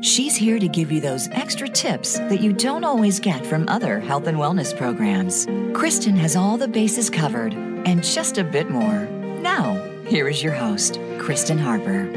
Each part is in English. She's here to give you those extra tips that you don't always get from other health and wellness programs. Kristen has all the bases covered and just a bit more. Now, here is your host, Kristen Harper.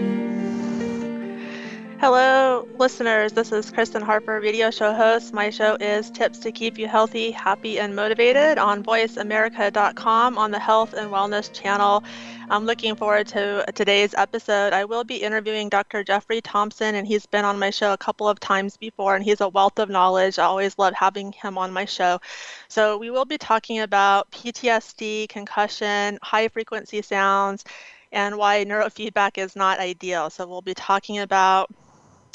Hello, listeners. This is Kristen Harper, radio show host. My show is Tips to Keep You Healthy, Happy, and Motivated on VoiceAmerica.com on the Health and Wellness channel. I'm looking forward to today's episode. I will be interviewing Dr. Jeffrey Thompson, and he's been on my show a couple of times before, and he's a wealth of knowledge. I always love having him on my show. So we will be talking about PTSD, concussion, high-frequency sounds, and why neurofeedback is not ideal. So we'll be talking about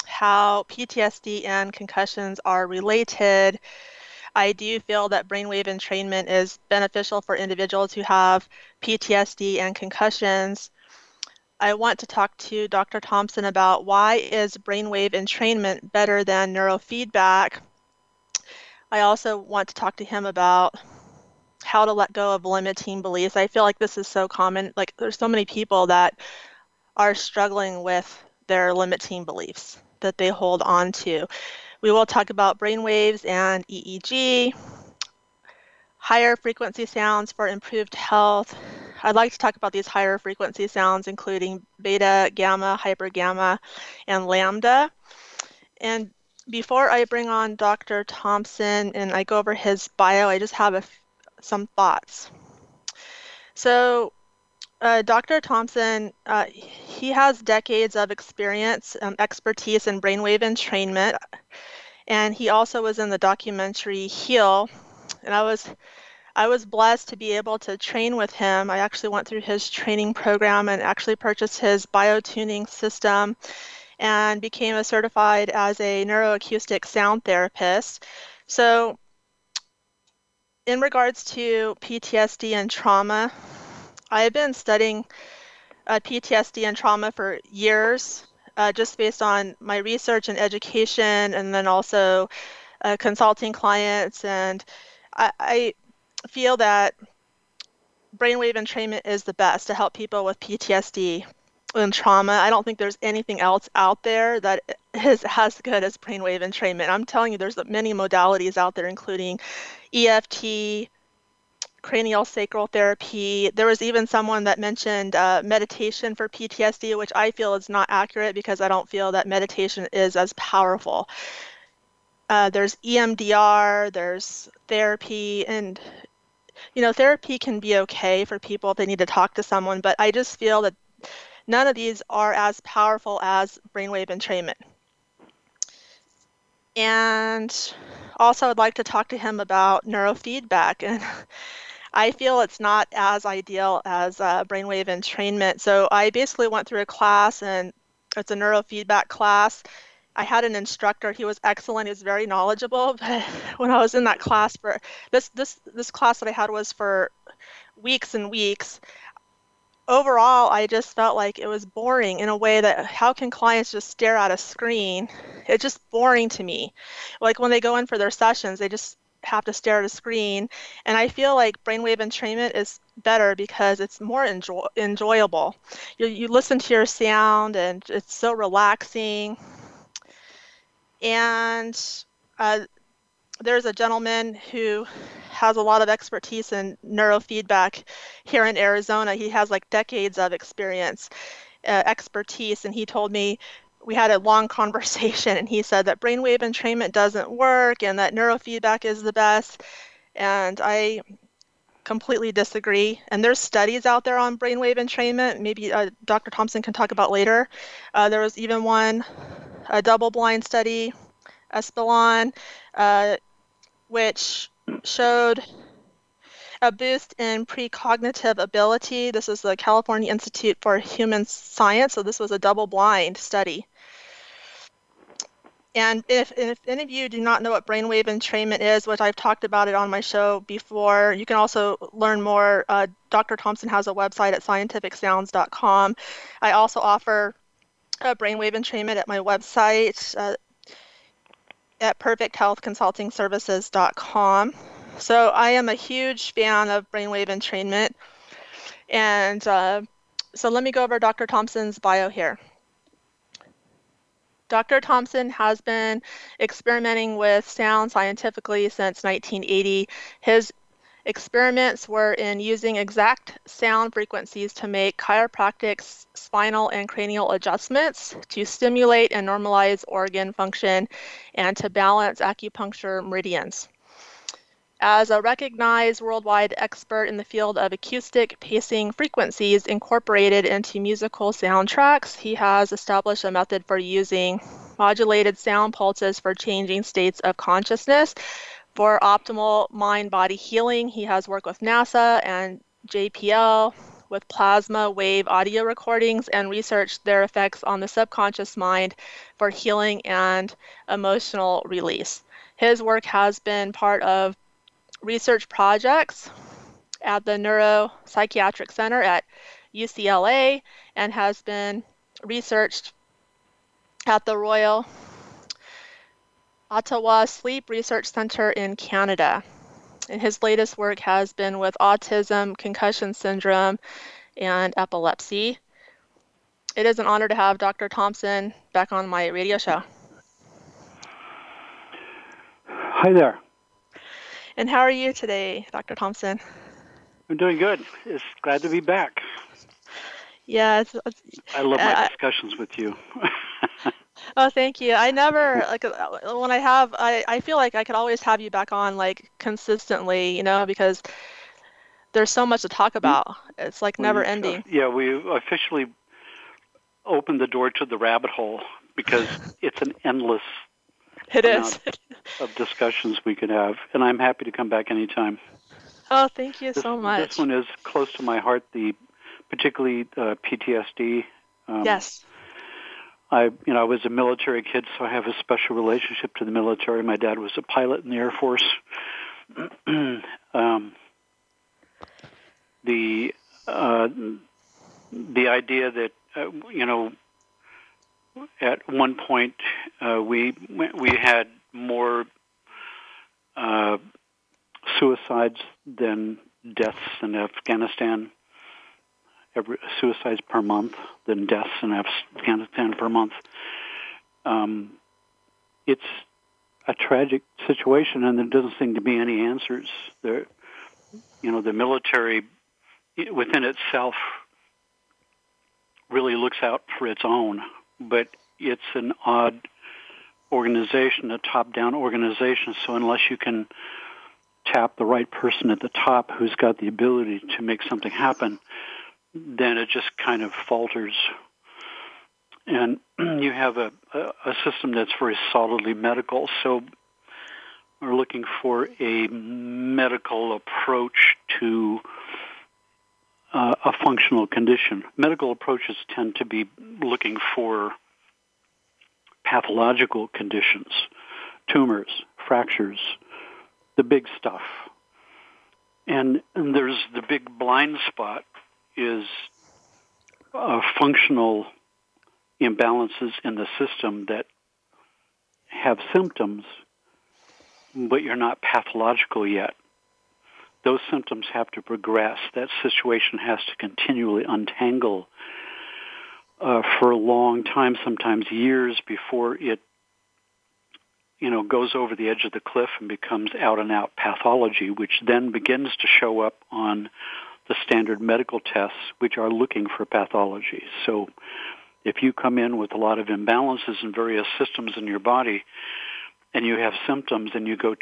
how PTSD and concussions are related. I do feel that brainwave entrainment is beneficial for individuals who have PTSD and concussions. I want to talk to Dr. Thompson about why is brainwave entrainment better than neurofeedback. I also want to talk to him about how to let go of limiting beliefs. I feel like this is so common. Like, there's so many people that are struggling with their limiting beliefs that they hold on to. We will talk about brainwaves and EEG, higher frequency sounds for improved health. I'd like to talk about these higher frequency sounds, including beta, gamma, hypergamma, and lambda. And before I bring on Dr. Thompson and I go over his bio, I just have some thoughts. So Dr. Thompson, he has decades of experience, expertise in brainwave entrainment, and he also was in the documentary Heal. And I was blessed to be able to train with him. I actually went through his training program and actually purchased his biotuning system and became certified as a neuroacoustic sound therapist. So in regards to PTSD and trauma, I have been studying PTSD and trauma for years, just based on my research and education, and then also consulting clients. And I feel that brainwave entrainment is the best to help people with PTSD and trauma. I don't think there's anything else out there that is as good as brainwave entrainment. I'm telling you, there's many modalities out there, including EFT, cranial sacral therapy. There was even someone that mentioned meditation for PTSD, which I feel is not accurate because I don't feel that meditation is as powerful. There's EMDR, there's therapy, and therapy can be okay for people if they need to talk to someone, but I just feel that none of these are as powerful as brainwave entrainment. And also I'd like to talk to him about neurofeedback, and I feel it's not as ideal as brainwave entrainment. So I basically went through a class, and it's a neurofeedback class. I had an instructor. He was excellent. He was very knowledgeable. But when I was in that class for this class that I had was for weeks and weeks. Overall, I just felt like it was boring in a way that how can clients just stare at a screen? It's just boring to me. Like when they go in for their sessions, they just have to stare at a screen, and I feel like brainwave entrainment is better because it's more enjoyable. You listen to your sound, and it's so relaxing. And there's a gentleman who has a lot of expertise in neurofeedback here in Arizona. He has like decades of experience, expertise, and he told me, we had a long conversation, and he said that brainwave entrainment doesn't work and that neurofeedback is the best. And I completely disagree. And there's studies out there on brainwave entrainment. Maybe Dr. Thompson can talk about later. There was even one, a double-blind study, Espelon, which showed a boost in precognitive ability. This is the California Institute for Human Science, so this was a double-blind study. And if any of you do not know what brainwave entrainment is, which I've talked about it on my show before, you can also learn more. Dr. Thompson has a website at scientificsounds.com. I also offer brainwave entrainment at my website at perfecthealthconsultingservices.com. So I am a huge fan of brainwave entrainment. And so let me go over Dr. Thompson's bio here. Dr. Thompson has been experimenting with sound scientifically since 1980. His experiments were in using exact sound frequencies to make chiropractic, spinal, and cranial adjustments to stimulate and normalize organ function and to balance acupuncture meridians. As a recognized worldwide expert in the field of acoustic pacing frequencies incorporated into musical soundtracks, he has established a method for using modulated sound pulses for changing states of consciousness for optimal mind-body healing. He has worked with NASA and JPL with plasma wave audio recordings and researched their effects on the subconscious mind for healing and emotional release. His work has been part of research projects at the Neuropsychiatric Center at UCLA and has been researched at the Royal Ottawa Sleep Research Center in Canada. And his latest work has been with autism, concussion syndrome, and epilepsy. It is an honor to have Dr. Thompson back on my radio show. Hi there. And how are you today, Dr. Thompson? I'm doing good. It's glad to be back. Yeah. I love my discussions with you. Oh, thank you. I never, like, when I have, I feel like I could always have you back on, like, consistently, you know, because there's so much to talk about. It's, like, never ending. Yeah, we officially opened the door to the rabbit hole because it's an endless of discussions we could have, and I'm happy to come back anytime. Oh, thank you so much. This one is close to my heart, particularly PTSD. Yes. I was a military kid, so I have a special relationship to the military. My dad was a pilot in the Air Force. The idea that at one point, we had more suicides than deaths in Afghanistan. Suicides per month than deaths in Afghanistan per month. It's a tragic situation, and there doesn't seem to be any answers. The military within itself really looks out for its own. But it's an odd organization, a top-down organization, so unless you can tap the right person at the top who's got the ability to make something happen, then it just kind of falters. And you have a system that's very solidly medical, so we're looking for a medical approach to a functional condition. Medical approaches tend to be looking for pathological conditions, tumors, fractures, the big stuff. And there's the big blind spot is functional imbalances in the system that have symptoms, but you're not pathological yet. Those symptoms have to progress. That situation has to continually untangle for a long time, sometimes years, before it, goes over the edge of the cliff and becomes out-and-out pathology, which then begins to show up on the standard medical tests, which are looking for pathology. So if you come in with a lot of imbalances in various systems in your body and you have symptoms and you go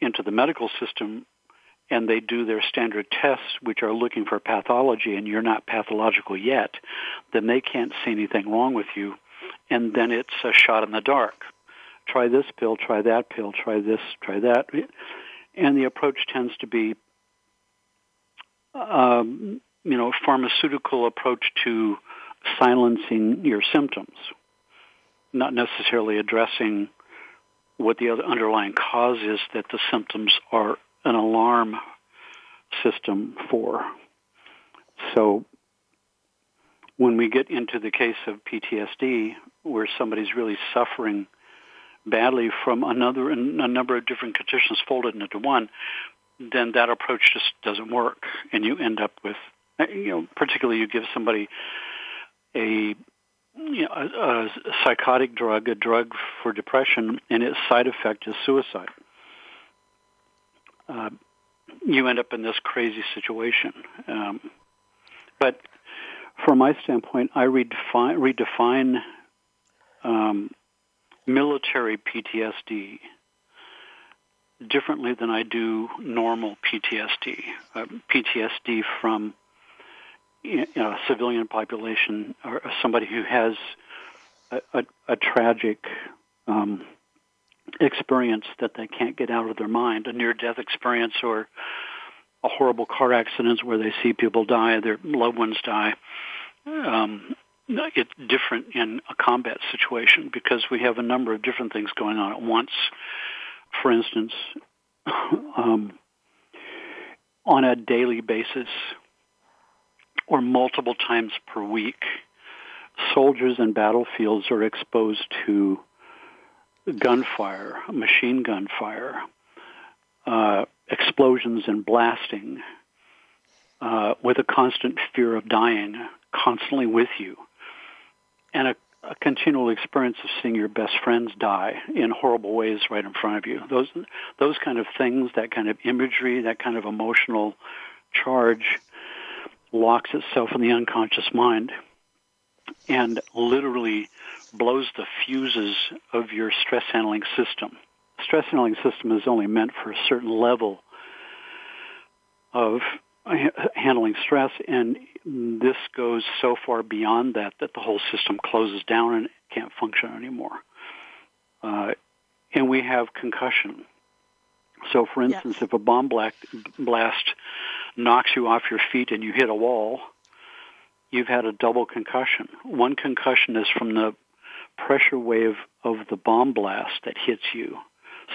into the medical system, and they do their standard tests, which are looking for pathology, and you're not pathological yet, then they can't see anything wrong with you, and then it's a shot in the dark. Try this pill, try that pill, try this, try that. And the approach tends to be, a pharmaceutical approach to silencing your symptoms. not necessarily addressing what the other underlying cause is that the symptoms are an alarm system for. So when we get into the case of PTSD, where somebody's really suffering badly from a number of different conditions folded into one, then that approach just doesn't work, and you end up with, particularly you give somebody a psychotic drug, a drug for depression, and its side effect is suicide. You end up in this crazy situation. But from my standpoint, I redefine military PTSD differently than I do normal PTSD. PTSD from a civilian population or somebody who has a tragic experience that they can't get out of their mind, a near-death experience or a horrible car accident where they see people die, their loved ones die. It's different in a combat situation because we have a number of different things going on at once. For instance, on a daily basis or multiple times per week, soldiers in battlefields are exposed to gunfire, machine gun fire, explosions and blasting, with a constant fear of dying constantly with you, and a continual experience of seeing your best friends die in horrible ways right in front of you. Those kind of things, that kind of imagery, that kind of emotional charge locks itself in the unconscious mind and literally blows the fuses of your stress handling system. Stress handling system is only meant for a certain level of handling stress, and this goes so far beyond that the whole system closes down and can't function anymore. And we have concussion. So, for instance, if a bomb blast knocks you off your feet and you hit a wall, you've had a double concussion. One concussion is from the pressure wave of the bomb blast that hits you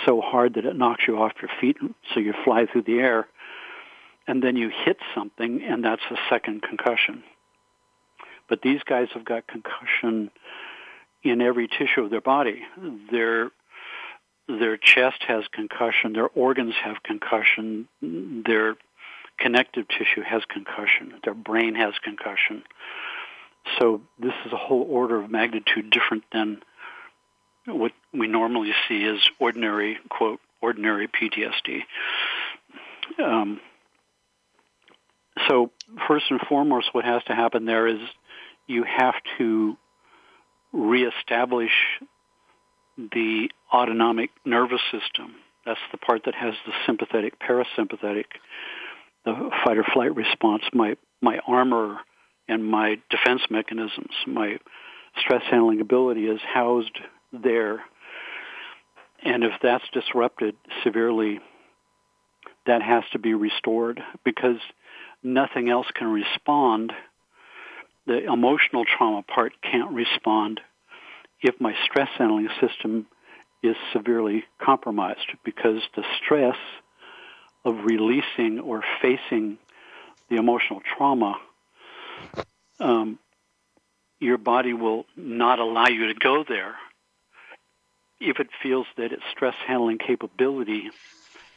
so hard that it knocks you off your feet, so you fly through the air, and then you hit something, and that's a second concussion. But these guys have got concussion in every tissue of their body. Their chest has concussion, their organs have concussion, their connective tissue has concussion, their brain has concussion. So this is a whole order of magnitude different than what we normally see as ordinary, quote, ordinary PTSD. So first and foremost, what has to happen there is you have to reestablish the autonomic nervous system. That's the part that has the sympathetic, parasympathetic, the fight or flight response, my armor and my defense mechanisms. My stress handling ability is housed there. And if that's disrupted severely, that has to be restored because nothing else can respond. The emotional trauma part can't respond if my stress handling system is severely compromised because the stress of releasing or facing the emotional trauma, your body will not allow you to go there if it feels that its stress handling capability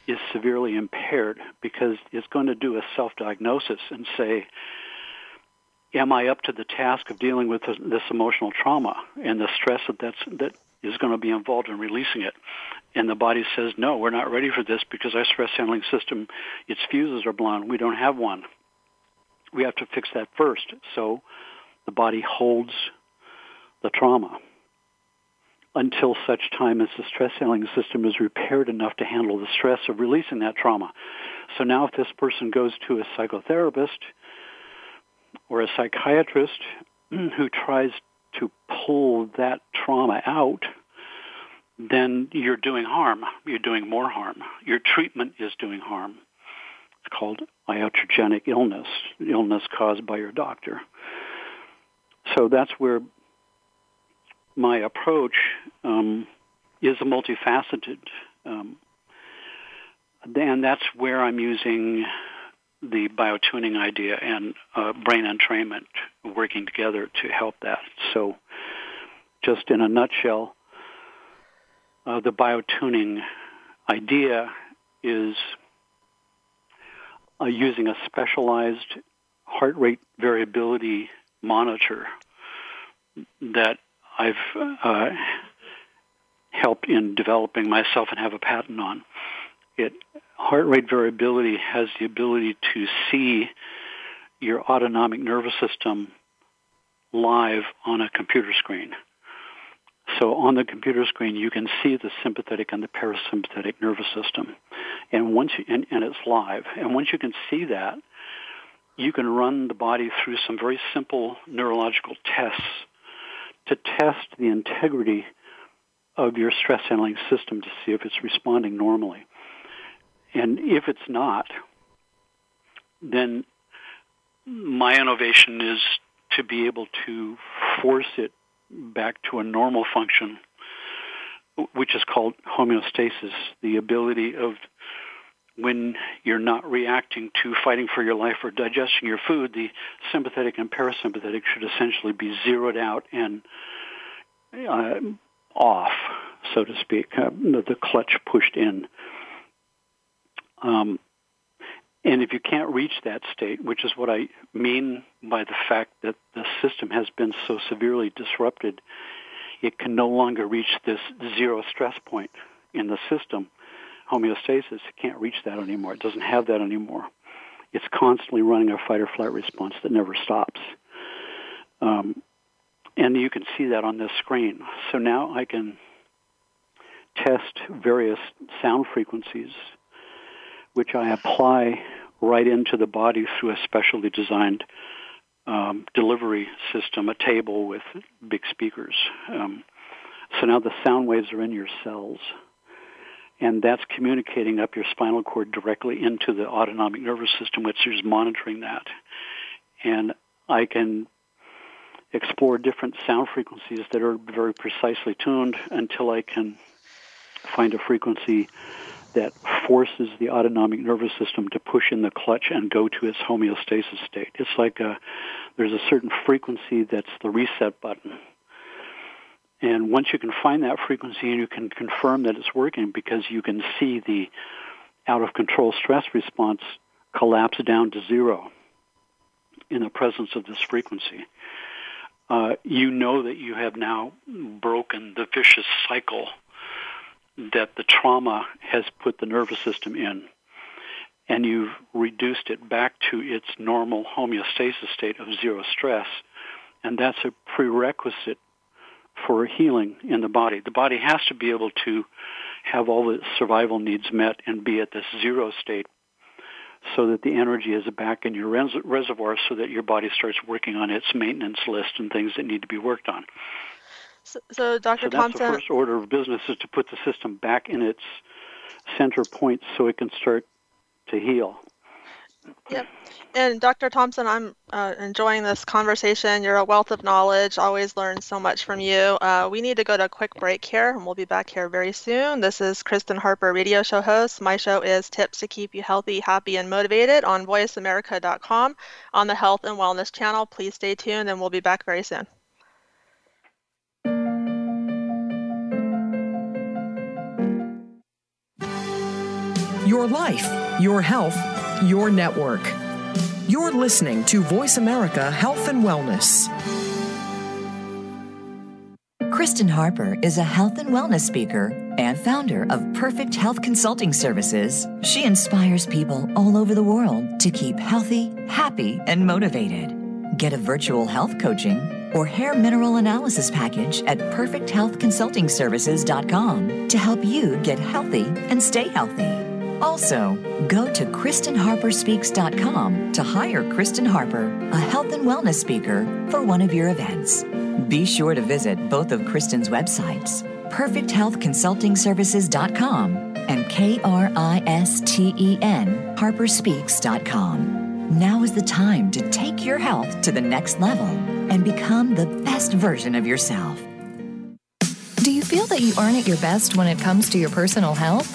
is severely impaired because it's going to do a self-diagnosis and say, am I up to the task of dealing with this emotional trauma and the stress that is going to be involved in releasing it? And the body says, no, we're not ready for this because our stress handling system, its fuses are blown. We don't have one. We have to fix that first. So the body holds the trauma until such time as the stress handling system is repaired enough to handle the stress of releasing that trauma. So now if this person goes to a psychotherapist or a psychiatrist who tries to pull that trauma out, then you're doing harm. You're doing more harm. Your treatment is doing harm. It's called iatrogenic illness caused by your doctor. So that's where my approach is multifaceted. And that's where I'm using the biotuning idea and brain entrainment working together to help that. So just in a nutshell, the biotuning idea is using a specialized heart rate variability monitor that I've helped in developing myself and have a patent on. Heart rate variability has the ability to see your autonomic nervous system live on a computer screen. So on the computer screen, you can see the sympathetic and the parasympathetic nervous system, and it's live. And once you can see that, you can run the body through some very simple neurological tests to test the integrity of your stress handling system to see if it's responding normally. And if it's not, then my innovation is to be able to force it back to a normal function, which is called homeostasis, the ability of when you're not reacting to fighting for your life or digesting your food, the sympathetic and parasympathetic should essentially be zeroed out and off, so to speak, the clutch pushed in. And if you can't reach that state, which is what I mean by the fact that the system has been so severely disrupted, it can no longer reach this zero stress point in the system. Homeostasis, it can't reach that anymore. It doesn't have that anymore. It's constantly running a fight or flight response that never stops. And you can see that on this screen. So now I can test various sound frequencies, which I apply right into the body through a specially designed delivery system, a table with big speakers. So now the sound waves are in your cells, and that's communicating up your spinal cord directly into the autonomic nervous system, which is monitoring that. And I can explore different sound frequencies that are very precisely tuned until I can find a frequency that forces the autonomic nervous system to push in the clutch and go to its homeostasis state. It's like there's a certain frequency that's the reset button. And once you can find that frequency and you can confirm that it's working because you can see the out-of-control stress response collapse down to zero in the presence of this frequency, you know that you have now broken the vicious cycle that the trauma has put the nervous system in, and you've reduced it back to its normal homeostasis state of zero stress, and that's a prerequisite for healing in the body. The body has to be able to have all the survival needs met and be at this zero state so that the energy is back in your reservoir so that your body starts working on its maintenance list and things that need to be worked on. So Dr. Thompson, that's the first order of business, is to put the system back in its center point so it can start to heal. Yep. And Dr. Thompson, I'm enjoying this conversation. You're a wealth of knowledge. Always learn so much from you. We need to go to a quick break here, and we'll be back here very soon. This is Kristen Harper, radio show host. My show is Tips to Keep You Healthy, Happy, and Motivated on VoiceAmerica.com on the Health and Wellness channel. Please stay tuned, and we'll be back very soon. Your life, your health, your network. You're listening to Voice America Health and Wellness. Kristen Harper is a health and wellness speaker and founder of Perfect Health Consulting Services. She inspires people all over the world to keep healthy, happy, and motivated. Get a virtual health coaching or hair mineral analysis package at perfecthealthconsultingservices.com to help you get healthy and stay healthy. Also, go to KristenHarperSpeaks.com to hire Kristen Harper, a health and wellness speaker, for one of your events. Be sure to visit both of Kristen's websites, PerfectHealthConsultingServices.com and KRISTEN, HarperSpeaks.com. Now is the time to take your health to the next level and become the best version of yourself. that you aren't at your best when it comes to your personal health?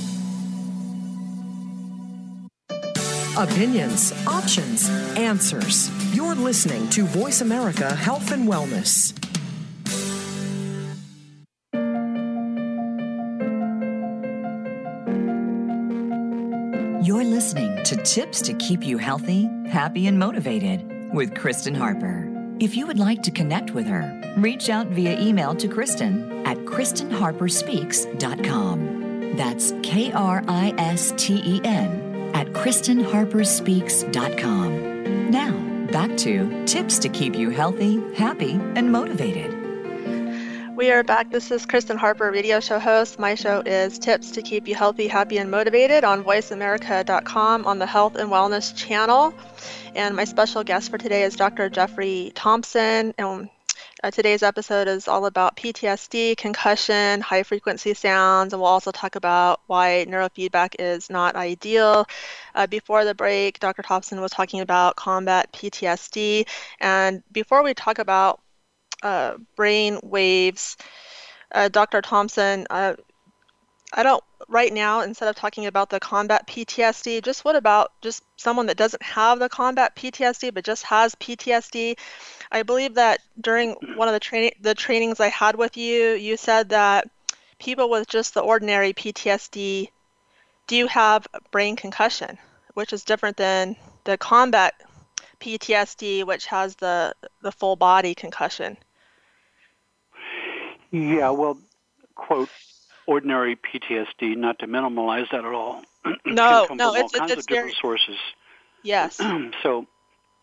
Opinions, options, answers. You're listening to Voice America Health and Wellness. You're listening to Tips to Keep You Healthy, Happy, and Motivated with Kristen Harper. If you would like to connect with her, reach out via email to Kristen at KristenHarperSpeaks.com. That's KristenHarperSpeaks.com. at KristenHarperSpeaks.com. Now, back to Tips to Keep You Healthy, Happy, and Motivated. We are back. This is Kristen Harper, radio show host. My show is Tips to Keep You Healthy, Happy, and Motivated on VoiceAmerica.com on the Health and Wellness channel. And my special guest for today is Dr. Jeffrey Thompson. And today's episode is all about PTSD, concussion, high-frequency sounds, and we'll also talk about why neurofeedback is not ideal. Before the break, Dr. Thompson was talking about combat PTSD. And before we talk about brain waves, Dr. Thompson, right now, instead of talking about the combat PTSD, just what about just someone that doesn't have the combat PTSD but just has PTSD? I believe that during one of the trainings I had with you, you said that people with just the ordinary PTSD do have brain concussion, which is different than the combat PTSD, which has the full body concussion. Yeah, well, quote, ordinary PTSD, not to minimalize that at all. No, can come no, from it's all kinds it's of very... different sources. Yes. So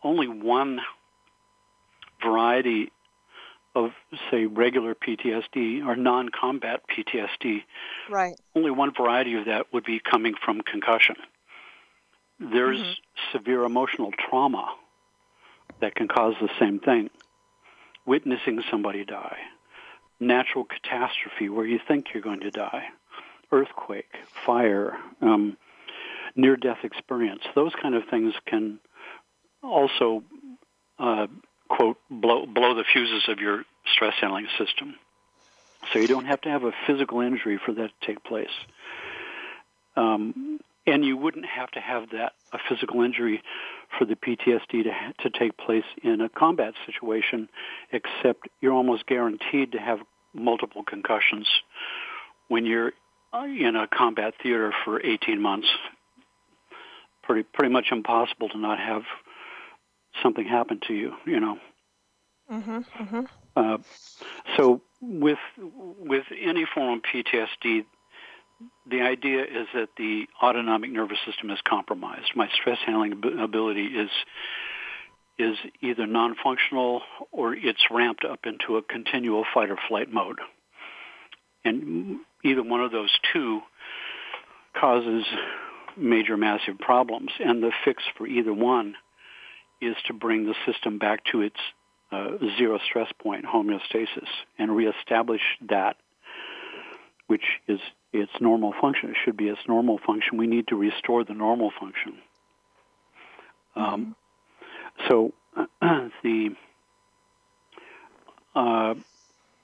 only one variety of, say, regular PTSD or non-combat PTSD. Right. Only one variety of that would be coming from concussion. There's severe emotional trauma that can cause the same thing. Witnessing somebody die. Natural catastrophe where you think you're going to die, earthquake, fire, near-death experience. Those kind of things can also, quote, blow the fuses of your stress handling system. So you don't have to have a physical injury for that to take place. And you wouldn't have to have a physical injury for the PTSD to take place in a combat situation, except you're almost guaranteed to have multiple concussions when you're in a combat theater for 18 months. Pretty much impossible to not have something happen to you, you know. Mm-hmm, mm-hmm. So with any form of PTSD, the idea is that the autonomic nervous system is compromised. My stress handling ability is either non-functional or it's ramped up into a continual fight or flight mode. And either one of those two causes major, massive problems. And the fix for either one is to bring the system back to its zero stress point, homeostasis, and reestablish that, which is its normal function. It should be its normal function. We need to restore the normal function. So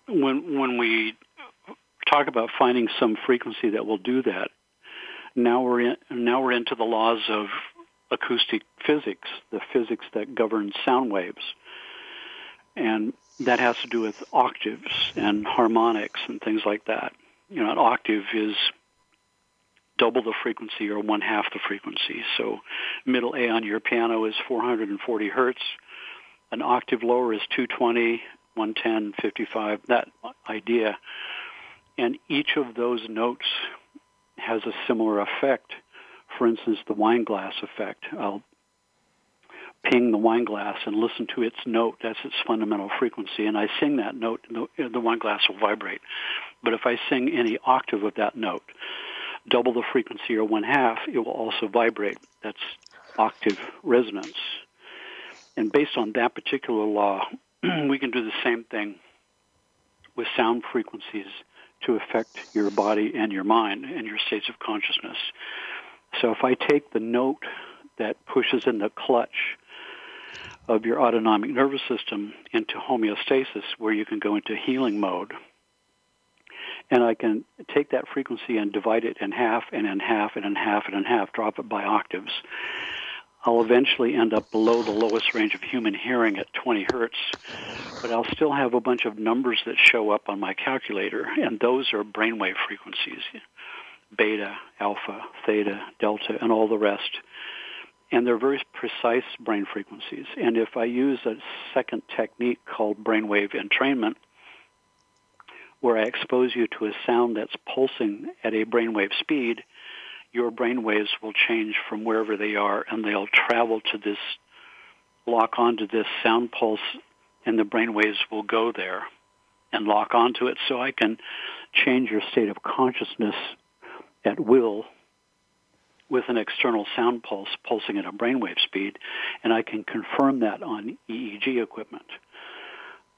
when we talk about finding some frequency that will do that, now we're into the laws of acoustic physics, the physics that governs sound waves, and that has to do with octaves and harmonics and things like that. You know, an octave is double the frequency or one-half the frequency. So middle A on your piano is 440 hertz. An octave lower is 220, 110, 55, that idea. And each of those notes has a similar effect. For instance, the wine glass effect. I'll ping the wine glass and listen to its note. That's its fundamental frequency. And I sing that note, the wine glass will vibrate. But if I sing any octave of that note, double the frequency or one half, it will also vibrate. That's octave resonance. And based on that particular law, we can do the same thing with sound frequencies to affect your body and your mind and your states of consciousness. So if I take the note that pushes in the clutch of your autonomic nervous system into homeostasis, where you can go into healing mode, and I can take that frequency and divide it in half and in half and in half and in half, drop it by octaves, I'll eventually end up below the lowest range of human hearing at 20 hertz, but I'll still have a bunch of numbers that show up on my calculator, and those are brainwave frequencies, beta, alpha, theta, delta, and all the rest. And they're very precise brain frequencies. And if I use a second technique called brainwave entrainment, where I expose you to a sound that's pulsing at a brainwave speed, your brainwaves will change from wherever they are, and they'll travel to this, lock onto this sound pulse, and the brainwaves will go there and lock onto it. So I can change your state of consciousness at will with an external sound pulse pulsing at a brainwave speed, and I can confirm that on EEG equipment.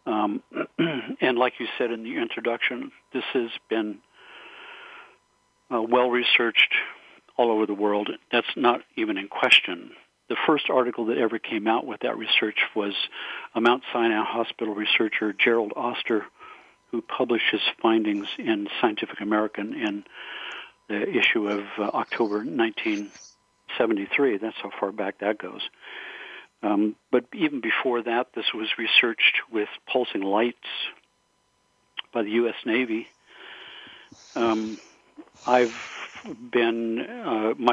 And like you said in the introduction, this has been well-researched all over the world. That's not even in question. The first article that ever came out with that research was a Mount Sinai hospital researcher, Gerald Oster, who published his findings in Scientific American in the issue of October 1973. That's how far back that goes. But even before that, this was researched with pulsing lights by the U.S. Navy. My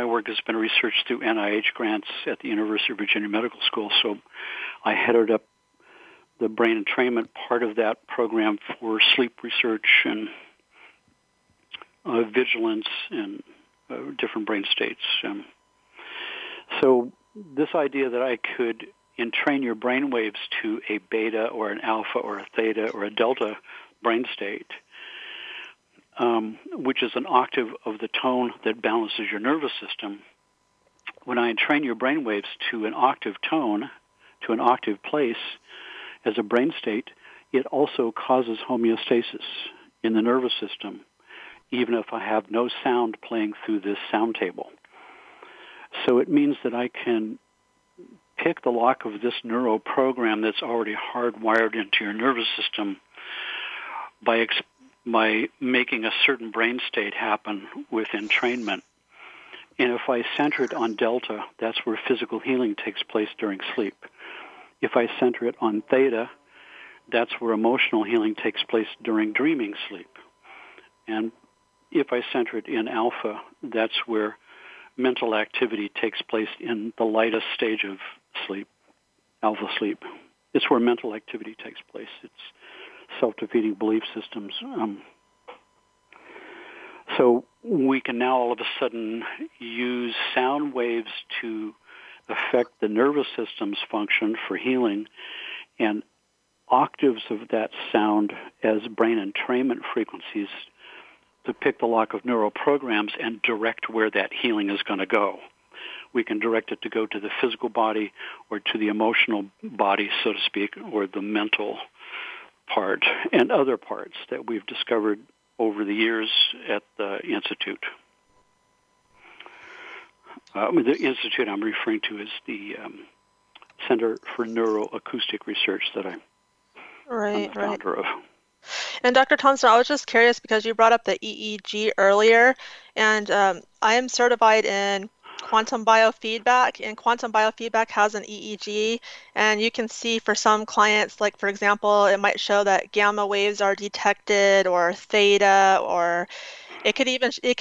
work has been researched through NIH grants at the University of Virginia Medical School, so I headed up the brain entrainment part of that program for sleep research and vigilance and different brain states. So this idea that I could entrain your brain waves to a beta or an alpha or a theta or a delta brain state, which is an octave of the tone that balances your nervous system. When I entrain your brainwaves to an octave tone, to an octave place as a brain state, it also causes homeostasis in the nervous system, even if I have no sound playing through this sound table. So it means that I can pick the lock of this neuro program that's already hardwired into your nervous system by making a certain brain state happen with entrainment. And if I center it on delta, that's where physical healing takes place during sleep. If I center it on theta, that's where emotional healing takes place during dreaming sleep. And if I center it in alpha, that's where mental activity takes place in the lightest stage of sleep, alpha sleep. It's where mental activity takes place. It's self-defeating belief systems. So we can now all of a sudden use sound waves to affect the nervous system's function for healing, and octaves of that sound as brain entrainment frequencies to pick the lock of neural programs and direct where that healing is going to go. We can direct it to go to the physical body or to the emotional body, so to speak, or the mental part and other parts that we've discovered over the years at the Institute. The Institute I'm referring to is the Center for Neuroacoustic Research that I'm the founder of. And Dr. Thompson, I was just curious because you brought up the EEG earlier, and I am certified in quantum biofeedback, and quantum biofeedback has an EEG, and you can see for some clients, like for example, it might show that gamma waves are detected or theta, or it can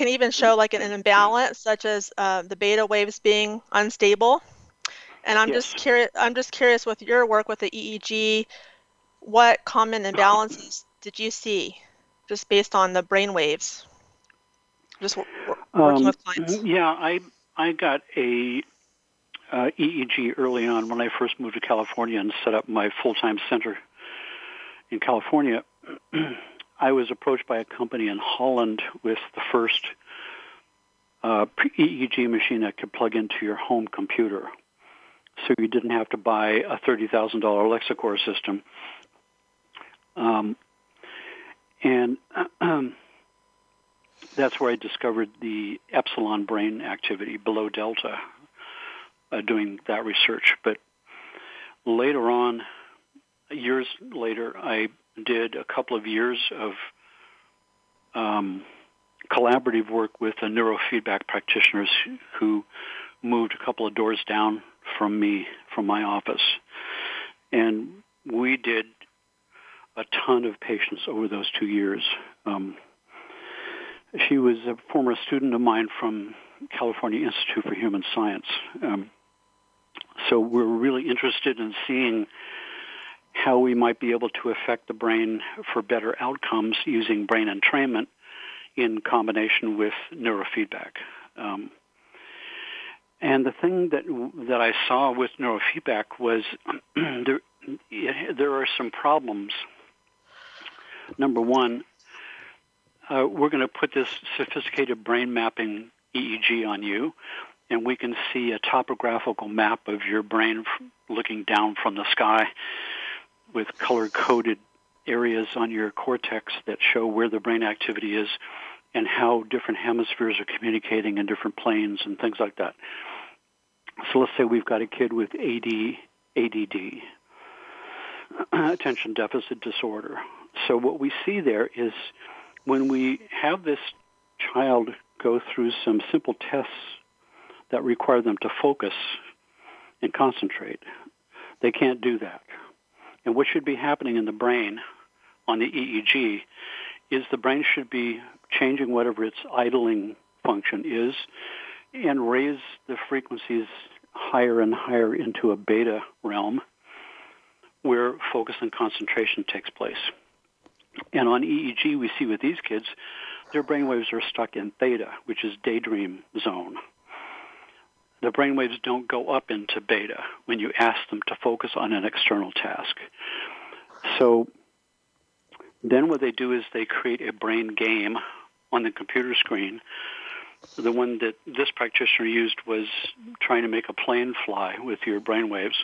even show like an imbalance, such as the beta waves being unstable. And I'm just curious with your work with the EEG, what common imbalances did you see just based on the brain waves? Just working with clients? Yeah, I got a EEG early on when I first moved to California and set up my full-time center in California. I was approached by a company in Holland with the first EEG machine that could plug into your home computer. So you didn't have to buy a $30,000 Lexicor system. That's where I discovered the epsilon brain activity below delta doing that research. But later on, years later, I did a couple of years of collaborative work with the neurofeedback practitioners who moved a couple of doors down from me, from my office. And we did a ton of patients over those 2 years. She was a former student of mine from California Institute for Human Science. So we're really interested in seeing how we might be able to affect the brain for better outcomes using brain entrainment in combination with neurofeedback. And the thing that I saw with neurofeedback was there are some problems. Number one, we're going to put this sophisticated brain mapping EEG on you, and we can see a topographical map of your brain looking down from the sky with color-coded areas on your cortex that show where the brain activity is and how different hemispheres are communicating in different planes and things like that. So let's say we've got a kid with ADD, attention deficit disorder. So what we see there is when we have this child go through some simple tests that require them to focus and concentrate, they can't do that. And what should be happening in the brain on the EEG is the brain should be changing whatever its idling function is and raise the frequencies higher and higher into a beta realm where focus and concentration takes place. And on EEG, we see with these kids, their brainwaves are stuck in theta, which is daydream zone. The brainwaves don't go up into beta when you ask them to focus on an external task. So then what they do is they create a brain game on the computer screen. The one that this practitioner used was trying to make a plane fly with your brainwaves.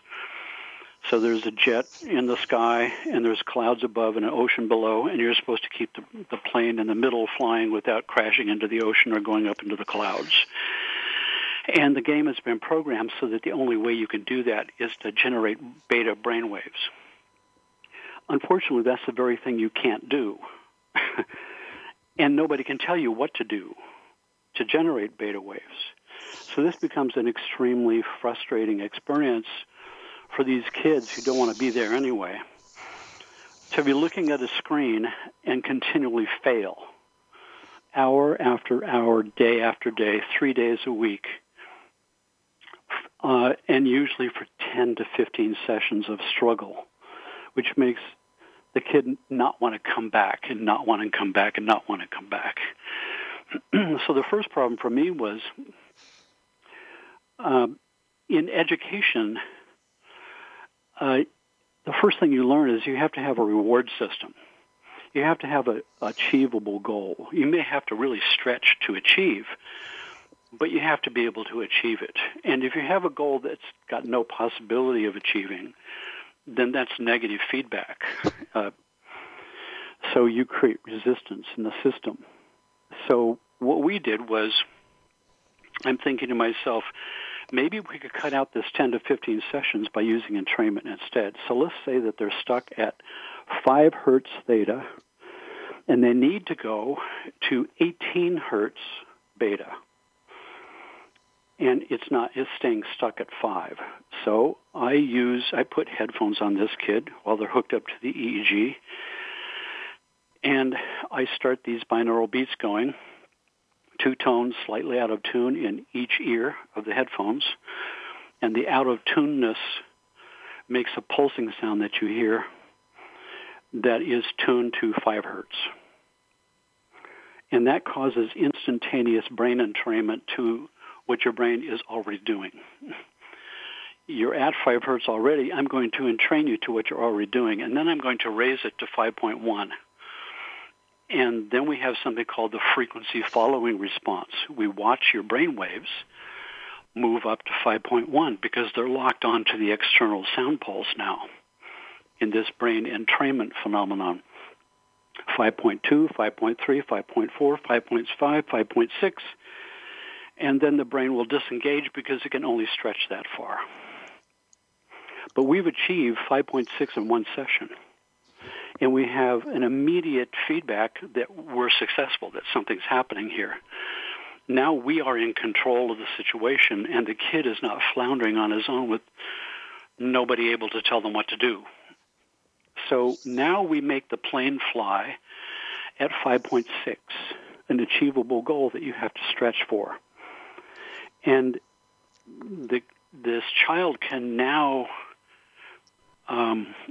So there's a jet in the sky, and there's clouds above and an ocean below, and you're supposed to keep the plane in the middle flying without crashing into the ocean or going up into the clouds. And the game has been programmed so that the only way you can do that is to generate beta brainwaves. Unfortunately, that's the very thing you can't do. And nobody can tell you what to do to generate beta waves. So this becomes an extremely frustrating experience for these kids who don't want to be there anyway, to be looking at a screen and continually fail, hour after hour, day after day, 3 days a week. And usually for 10 to 15 sessions of struggle, which makes the kid not want to come back and not want to come back and not want to come back. So the first problem for me was in education, the first thing you learn is you have to have a reward system. You have to have an achievable goal. You may have to really stretch to achieve, but you have to be able to achieve it. And if you have a goal that's got no possibility of achieving, then that's negative feedback. So you create resistance in the system. So what we did was, I'm thinking to myself, maybe we could cut out this 10 to 15 sessions by using entrainment instead. So let's say that they're stuck at 5 hertz theta, and they need to go to 18 hertz beta. And it's staying stuck at 5. So I put headphones on this kid while they're hooked up to the EEG, and I start these binaural beats going, 2 tones slightly out of tune in each ear of the headphones, and the out-of-tuneness makes a pulsing sound that you hear that is tuned to 5 hertz. And that causes instantaneous brain entrainment to what your brain is already doing. You're at 5 hertz already. I'm going to entrain you to what you're already doing, and then I'm going to raise it to 5.1. And then we have something called the frequency following response. We watch your brain waves move up to 5.1 because they're locked onto the external sound pulse now in this brain entrainment phenomenon. 5.2, 5.3, 5.4, 5.5, 5.6, and then the brain will disengage because it can only stretch that far. But we've achieved 5.6 in one session, and we have an immediate feedback that we're successful, that something's happening here. Now we are in control of the situation, and the kid is not floundering on his own with nobody able to tell them what to do. So now we make the plane fly at 5.6, an achievable goal that you have to stretch for. And this child can now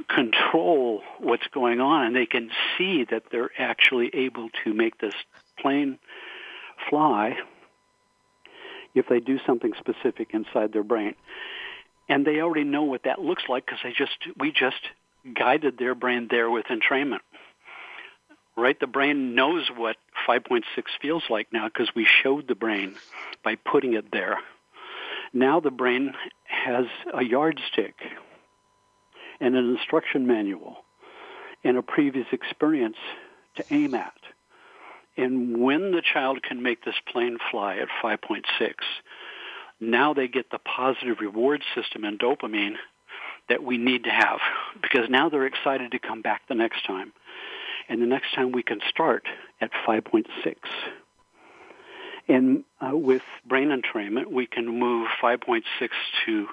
control what's going on, and they can see that they're actually able to make this plane fly if they do something specific inside their brain. And they already know what that looks like because we just guided their brain there with entrainment, right? The brain knows what 5.6 feels like now because we showed the brain by putting it there. Now the brain has a yardstick and an instruction manual and a previous experience to aim at. And when the child can make this plane fly at 5.6, now they get the positive reward system and dopamine that we need to have, because now they're excited to come back the next time. And the next time we can start at 5.6. And with brain entrainment, we can move 5.6 to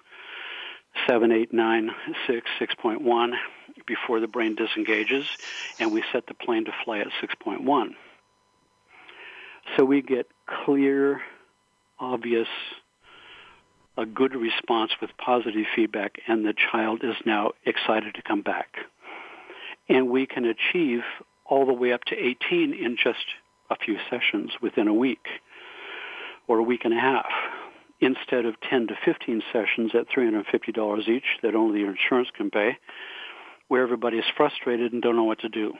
7, 8, 9, 6, 6.1 before the brain disengages, and we set the plane to fly at 6.1. So we get clear, obvious, a good response with positive feedback, and the child is now excited to come back. And we can achieve all the way up to 18 in just a few sessions within a week or a week and a half, instead of 10 to 15 sessions at $350 each that only your insurance can pay, where everybody is frustrated and don't know what to do.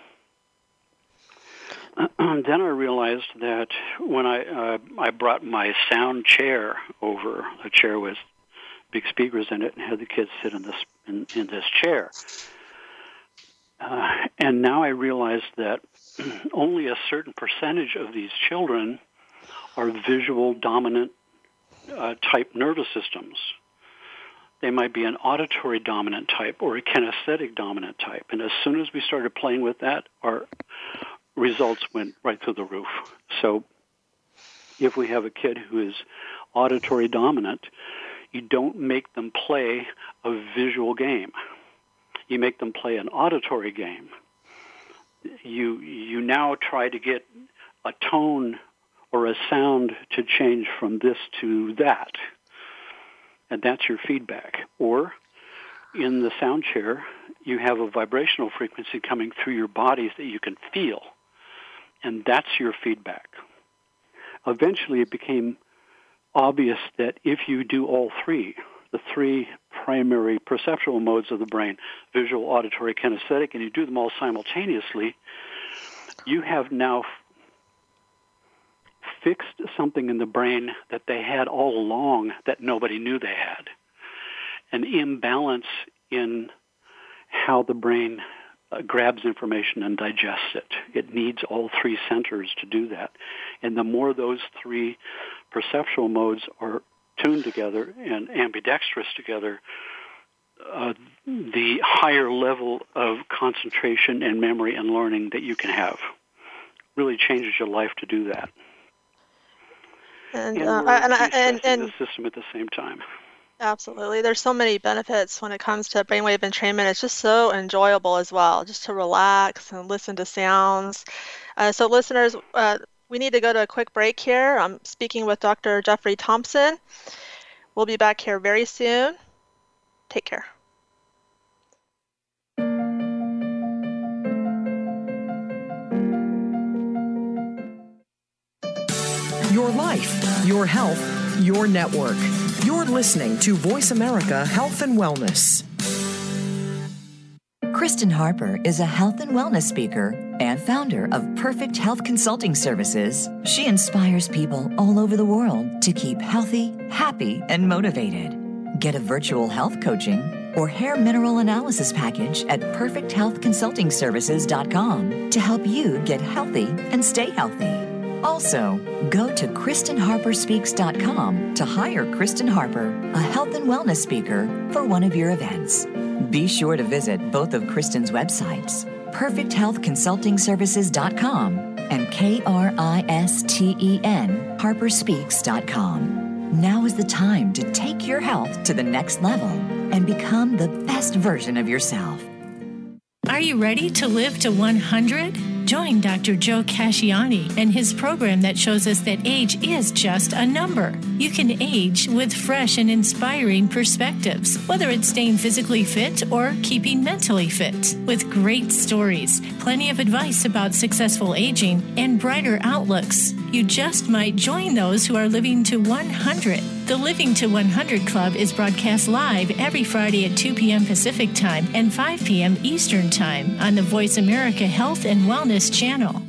Then I realized that when I brought my sound chair over, a chair with big speakers in it, and had the kids sit in this chair. And now I realized that only a certain percentage of these children are visual dominant type nervous systems. They might be an auditory dominant type or a kinesthetic dominant type. And as soon as we started playing with that, our results went right through the roof. So if we have a kid who is auditory dominant, you don't make them play a visual game. You make them play an auditory game. You now try to get a tone or a sound to change from this to that, and that's your feedback. Or in the sound chair, you have a vibrational frequency coming through your bodies that you can feel. And that's your feedback. Eventually, it became obvious that if you do all three, the three primary perceptual modes of the brain, visual, auditory, kinesthetic, and you do them all simultaneously, you have now fixed something in the brain that they had all along that nobody knew they had. An imbalance in how the brain grabs information and digests it. It needs all three centers to do that. And the more those three perceptual modes are tuned together and ambidextrous together, the higher level of concentration and memory and learning that you can have. Really changes your life to do that. And the system at the same time. Absolutely. There's so many benefits when it comes to brainwave entrainment. It's just so enjoyable as well, just to relax and listen to sounds. So listeners, we need to go to a quick break here. I'm speaking with Dr. Jeffrey Thompson. We'll be back here very soon. Take care. Your life, your health, your network. You're listening to Voice America Health and Wellness. Kristen Harper is a health and wellness speaker, and founder of Perfect Health Consulting Services, she inspires people all over the world to keep healthy, happy, and motivated. Get a virtual health coaching or hair mineral analysis package at perfecthealthconsultingservices.com to help you get healthy and stay healthy. Also, go to KristenHarperSpeaks.com to hire Kristen Harper, a health and wellness speaker, for one of your events. Be sure to visit both of Kristen's websites, PerfectHealthConsultingServices.com and KRISTEN HarperSpeaks.com. Now is the time to take your health to the next level and become the best version of yourself. Are you ready to live to 100? Join Dr. Joe Casciani and his program that shows us that age is just a number. You can age with fresh and inspiring perspectives, whether it's staying physically fit or keeping mentally fit. With great stories, plenty of advice about successful aging, and brighter outlooks, you just might join those who are living to 100. The Living to 100 Club is broadcast live every Friday at 2 p.m. Pacific Time and 5 p.m. Eastern Time on the Voice America Health and Wellness Channel.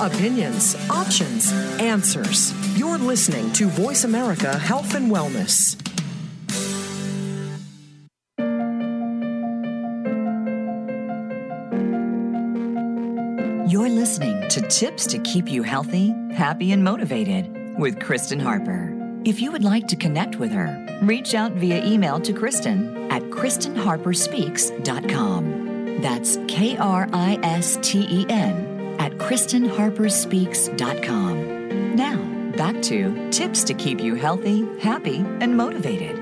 Opinions, options, answers. You're listening to Voice America Health and Wellness. You're listening to Tips to Keep You Healthy, Happy, and Motivated with Kristen Harper. If you would like to connect with her, reach out via email to Kristen at KristenHarperSpeaks.com. That's KRISTEN at KristenHarperSpeaks.com. Now, back to Tips to Keep You Healthy, Happy, and Motivated.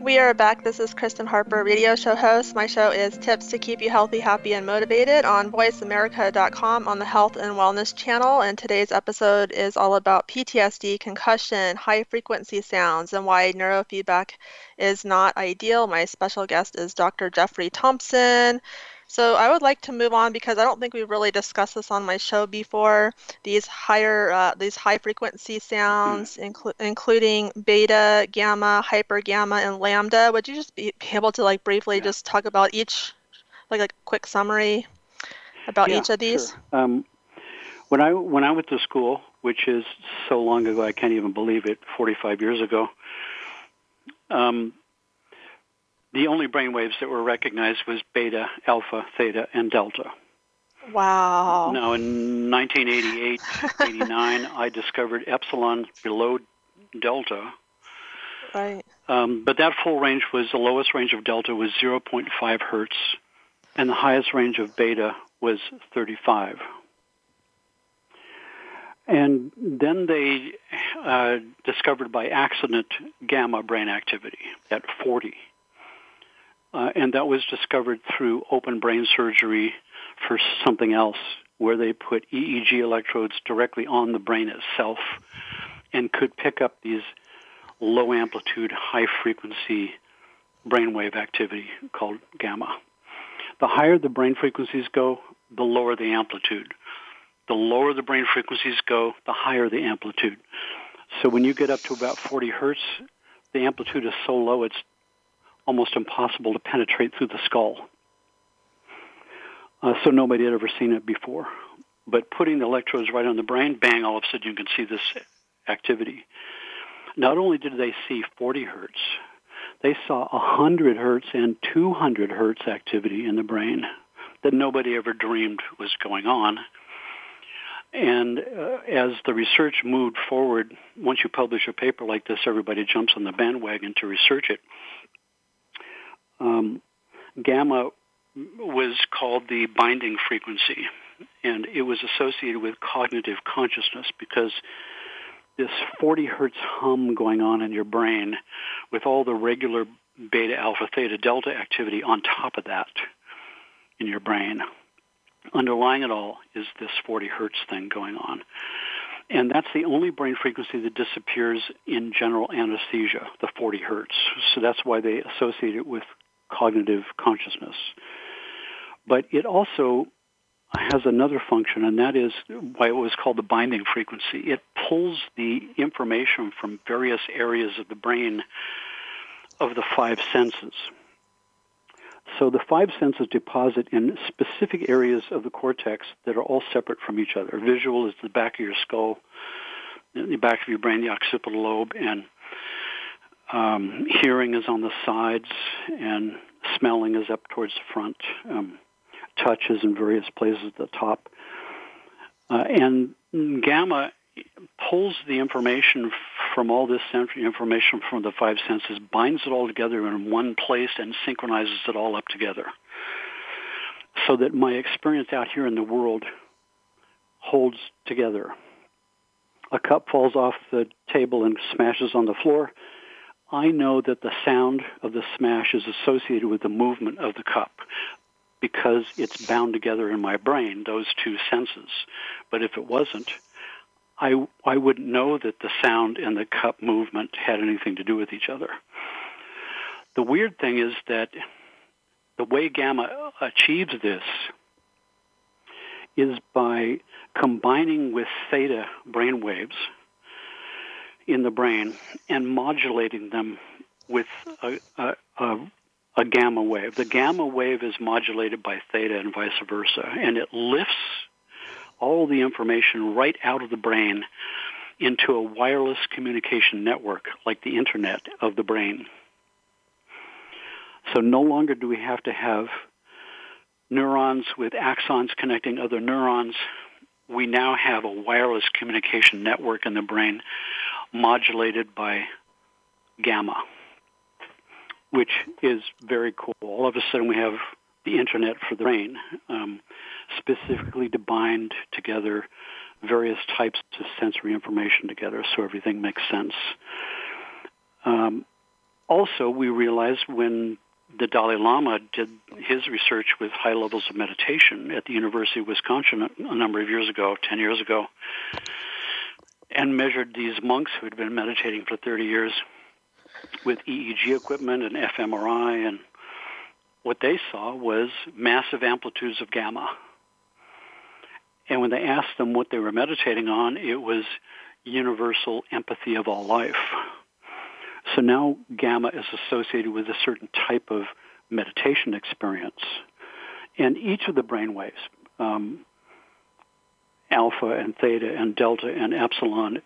We are back. This is Kristen Harper, radio show host. My show is Tips to Keep You Healthy, Happy, and Motivated on voiceamerica.com on the Health and Wellness Channel. And today's episode is all about PTSD, concussion, high-frequency sounds, and why neurofeedback is not ideal. My special guest is Dr. Jeffrey Thompson. So I would like to move on because I don't think we've really discussed this on my show before. These high-frequency sounds, including beta, gamma, hypergamma, and lambda. Would you just be able to briefly just talk about each, like a quick summary about each of these? Sure. When I went to school, which is so long ago, I can't even believe it, 45 years ago. The only brainwaves that were recognized was beta, alpha, theta, and delta. Wow. Now, in 1988, 89, I discovered epsilon below delta. Right. But that full range was, the lowest range of delta was 0.5 hertz, and the highest range of beta was 35. And then they discovered by accident gamma brain activity at 40. And that was discovered through open brain surgery for something else, where they put EEG electrodes directly on the brain itself and could pick up these low-amplitude, high-frequency brainwave activity called gamma. The higher the brain frequencies go, the lower the amplitude. The lower the brain frequencies go, the higher the amplitude. So when you get up to about 40 hertz, the amplitude is so low it's almost impossible to penetrate through the skull. So nobody had ever seen it before. But putting the electrodes right on the brain, bang, all of a sudden you can see this activity. Not only did they see 40 hertz, they saw 100 hertz and 200 hertz activity in the brain that nobody ever dreamed was going on. And as the research moved forward, once you publish a paper like this, everybody jumps on the bandwagon to research it. Gamma was called the binding frequency, and it was associated with cognitive consciousness because this 40 hertz hum going on in your brain with all the regular beta, alpha, theta, delta activity on top of that in your brain, underlying it all is this 40 hertz thing going on. And that's the only brain frequency that disappears in general anesthesia, the 40 hertz. So that's why they associate it with cognitive consciousness. But it also has another function, and that is why it was called the binding frequency. It pulls the information from various areas of the brain of the five senses. So the five senses deposit in specific areas of the cortex that are all separate from each other. Visual is the back of your skull, the back of your brain, the occipital lobe, and hearing is on the sides, and smelling is up towards the front. Touch is in various places at the top. And gamma pulls the information from all this information from the five senses, binds it all together in one place, and synchronizes it all up together, so that my experience out here in the world holds together. A cup falls off the table and smashes on the floor. I know that the sound of the smash is associated with the movement of the cup, because it's bound together in my brain, those two senses. But if it wasn't, I wouldn't know that the sound and the cup movement had anything to do with each other. The weird thing is that the way gamma achieves this is by combining with theta brainwaves in the brain and modulating them with a gamma wave. The gamma wave is modulated by theta and vice versa, and it lifts all the information right out of the brain into a wireless communication network like the internet of the brain. So no longer do we have to have neurons with axons connecting other neurons. We now have a wireless communication network in the brain modulated by gamma, which is very cool. All of a sudden we have the internet for the brain, specifically to bind together various types of sensory information together so everything makes sense. Also, we realized when the Dalai Lama did his research with high levels of meditation at the University of Wisconsin a number of years ago, 10 years ago, and measured these monks who had been meditating for 30 years with EEG equipment and fMRI, and what they saw was massive amplitudes of gamma. And when they asked them what they were meditating on, it was universal empathy of all life. So now gamma is associated with a certain type of meditation experience. And each of the brainwaves, alpha and theta and delta and epsilon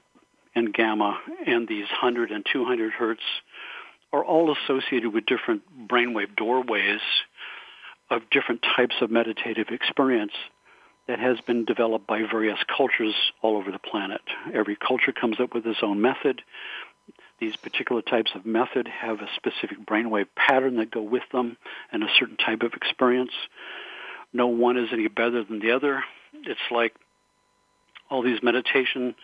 and gamma and these 100 and 200 hertz, are all associated with different brainwave doorways of different types of meditative experience that has been developed by various cultures all over the planet. Every culture comes up with its own method. These particular types of method have a specific brainwave pattern that go with them and a certain type of experience. No one is any better than the other. It's like all these meditation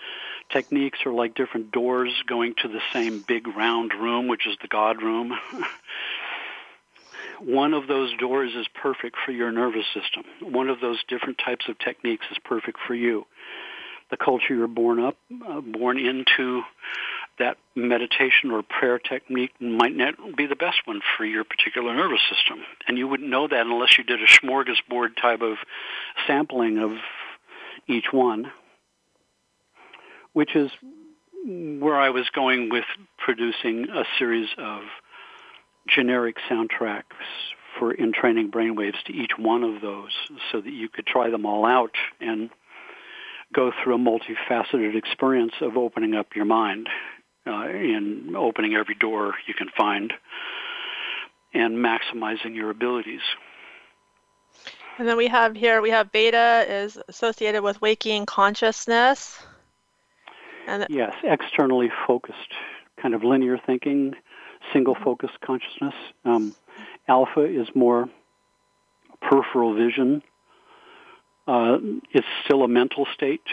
techniques are like different doors going to the same big round room, which is the God room. One of those doors is perfect for your nervous system. One of those different types of techniques is perfect for you. The culture you're born into, that meditation or prayer technique might not be the best one for your particular nervous system. And you wouldn't know that unless you did a smorgasbord type of sampling of each one, which is where I was going with producing a series of generic soundtracks for entraining brainwaves to each one of those so that you could try them all out and go through a multifaceted experience of opening up your mind and opening every door you can find and maximizing your abilities. And then we have beta is associated with waking consciousness. And yes, externally focused, kind of linear thinking, single-focused consciousness. Alpha is more peripheral vision. It's still a mental state,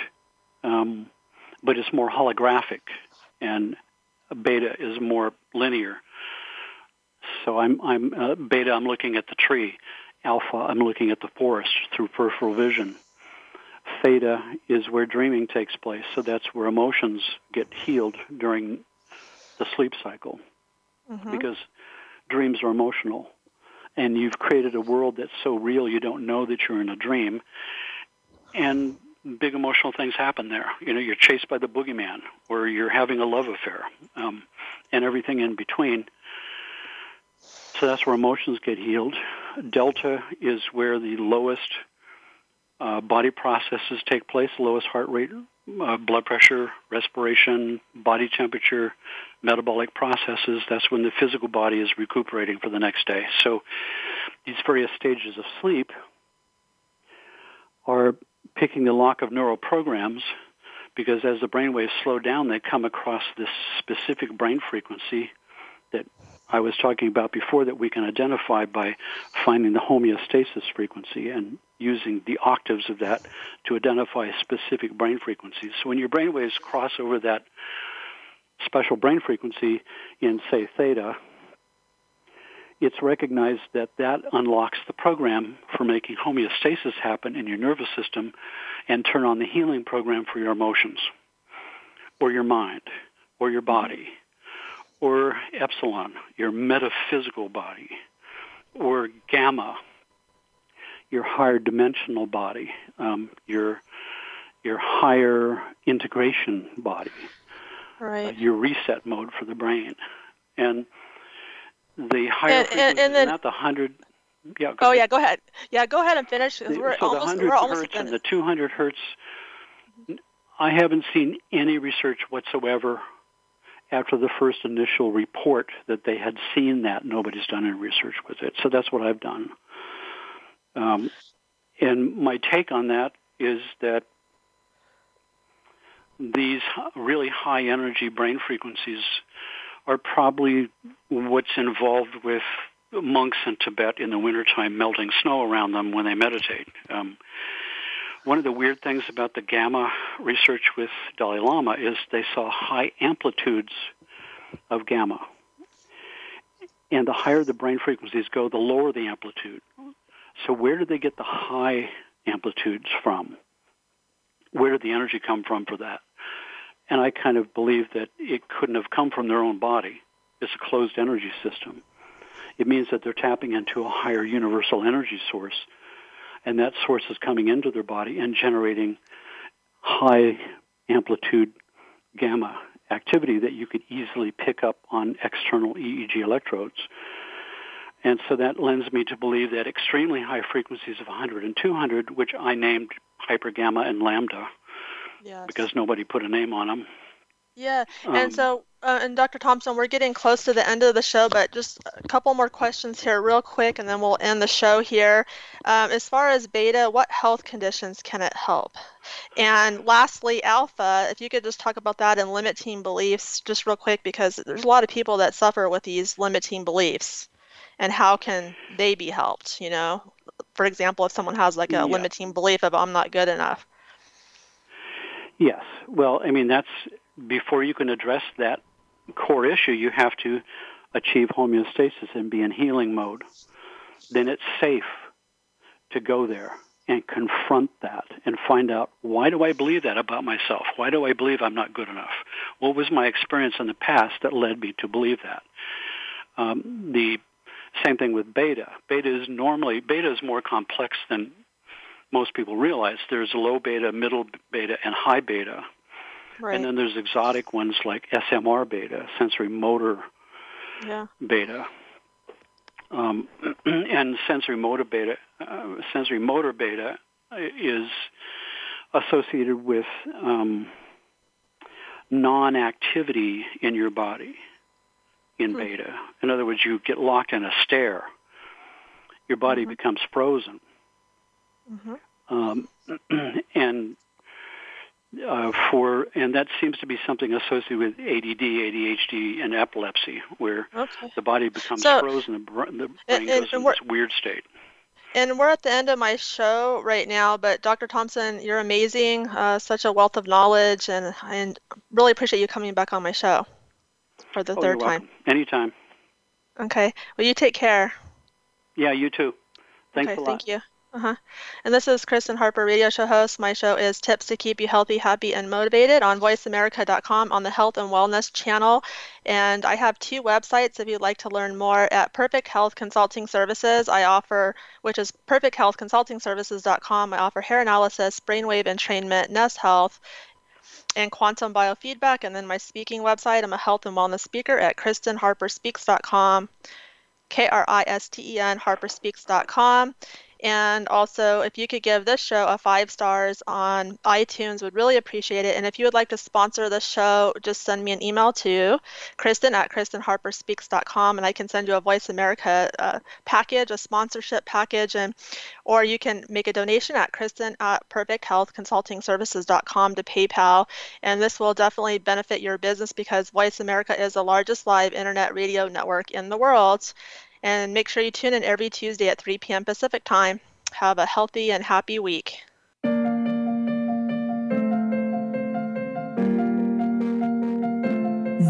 but it's more holographic, and beta is more linear. So I'm beta, I'm looking at the tree. Alpha, I'm looking at the forest through peripheral vision. Theta is where dreaming takes place, so that's where emotions get healed during the sleep cycle, because dreams are emotional, and you've created a world that's so real you don't know that you're in a dream, and big emotional things happen there. You know, you're chased by the boogeyman, or you're having a love affair, and everything in between. So that's where emotions get healed. delta is where the lowest body processes take place, lowest heart rate, blood pressure, respiration, body temperature, metabolic processes. That's when the physical body is recuperating for the next day. So these various stages of sleep are picking the lock of neural programs, because as the brain waves slow down, they come across this specific brain frequency that I was talking about before that we can identify by finding the homeostasis frequency and using the octaves of that to identify specific brain frequencies. So when your brain waves cross over that special brain frequency in, say, theta, it's recognized that that unlocks the program for making homeostasis happen in your nervous system and turn on the healing program for your emotions or your mind or your body or epsilon, your metaphysical body, or gamma, your higher dimensional body, your higher integration body, right. Your reset mode for the brain. And the higher frequency, not the 100. Yeah, oh, ahead. Yeah, go ahead. Yeah, go ahead and finish. We're almost finished. And the 200 hertz, I haven't seen any research whatsoever after the first initial report that they had seen that. Nobody's done any research with it. So that's what I've done. And my take on that is that these really high energy brain frequencies are probably what's involved with monks in Tibet in the wintertime melting snow around them when they meditate. One of the weird things about the gamma research with Dalai Lama is they saw high amplitudes of gamma. And the higher the brain frequencies go, the lower the amplitude. So where did they get the high amplitudes from? Where did the energy come from for that? And I kind of believe that it couldn't have come from their own body. It's a closed energy system. It means that they're tapping into a higher universal energy source, and that source is coming into their body and generating high amplitude gamma activity that you could easily pick up on external EEG electrodes. And so that lends me to believe that extremely high frequencies of 100 and 200, which I named Hypergamma and Lambda, yes. Because nobody put a name on them. Yeah, and so, and Dr. Thompson, we're getting close to the end of the show, but just a couple more questions here real quick, and then we'll end the show here. As far as beta, what health conditions can it help? And lastly, alpha, if you could just talk about that and limiting beliefs just real quick, because there's a lot of people that suffer with these limiting beliefs, and how can they be helped, you know? For example, if someone has like a limiting belief of, I'm not good enough. Yes, well, I mean, that's... Before you can address that core issue, you have to achieve homeostasis and be in healing mode. Then it's safe to go there and confront that and find out, why do I believe that about myself? Why do I believe I'm not good enough? What was my experience in the past that led me to believe that? The same thing with beta. Beta is more complex than most people realize. There's low beta, middle beta, and high beta. Right. And then there's exotic ones like SMR beta, sensory motor beta, and sensory motor beta is associated with non-activity in your body in beta. In other words, you get locked in a stare. Your body becomes frozen, and that seems to be something associated with ADD, ADHD, and epilepsy, where the body becomes frozen, the brain goes in this weird state. And we're at the end of my show right now, but Dr. Thompson, you're amazing, such a wealth of knowledge, and really appreciate you coming back on my show for the third time. Welcome. Anytime. Okay. Well, you take care. Yeah, you too. Thanks a lot. Thank you. And this is Kristen Harper, radio show host. My show is Tips to Keep You Healthy, Happy, and Motivated on voiceamerica.com on the Health and Wellness channel. And I have two websites if you'd like to learn more at Perfect Health Consulting Services, which is perfecthealthconsultingservices.com. I offer hair analysis, brainwave entrainment, nest health, and quantum biofeedback. And then my speaking website, I'm a health and wellness speaker at KristenHarperSpeaks.com. KristenHarperSpeaks.com. And also, if you could give this show a 5 stars on iTunes, would really appreciate it. And if you would like to sponsor the show, just send me an email to Kristen@KristenHarperSpeaks.com, and I can send you a Voice America package, a sponsorship package, or you can make a donation at Kristen@perfecthealthconsultingservices.com to PayPal. And this will definitely benefit your business because Voice America is the largest live internet radio network in the world. And make sure you tune in every Tuesday at 3 p.m. Pacific time. Have a healthy and happy week.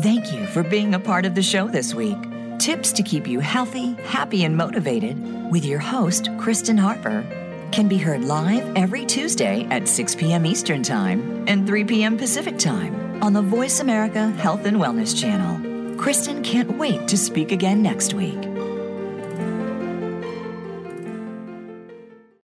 Thank you for being a part of the show this week. Tips to keep you healthy, happy, and motivated with your host, Kristen Harper, can be heard live every Tuesday at 6 p.m. Eastern Time and 3 p.m. Pacific Time on the Voice America Health and Wellness Channel. Kristen can't wait to speak again next week.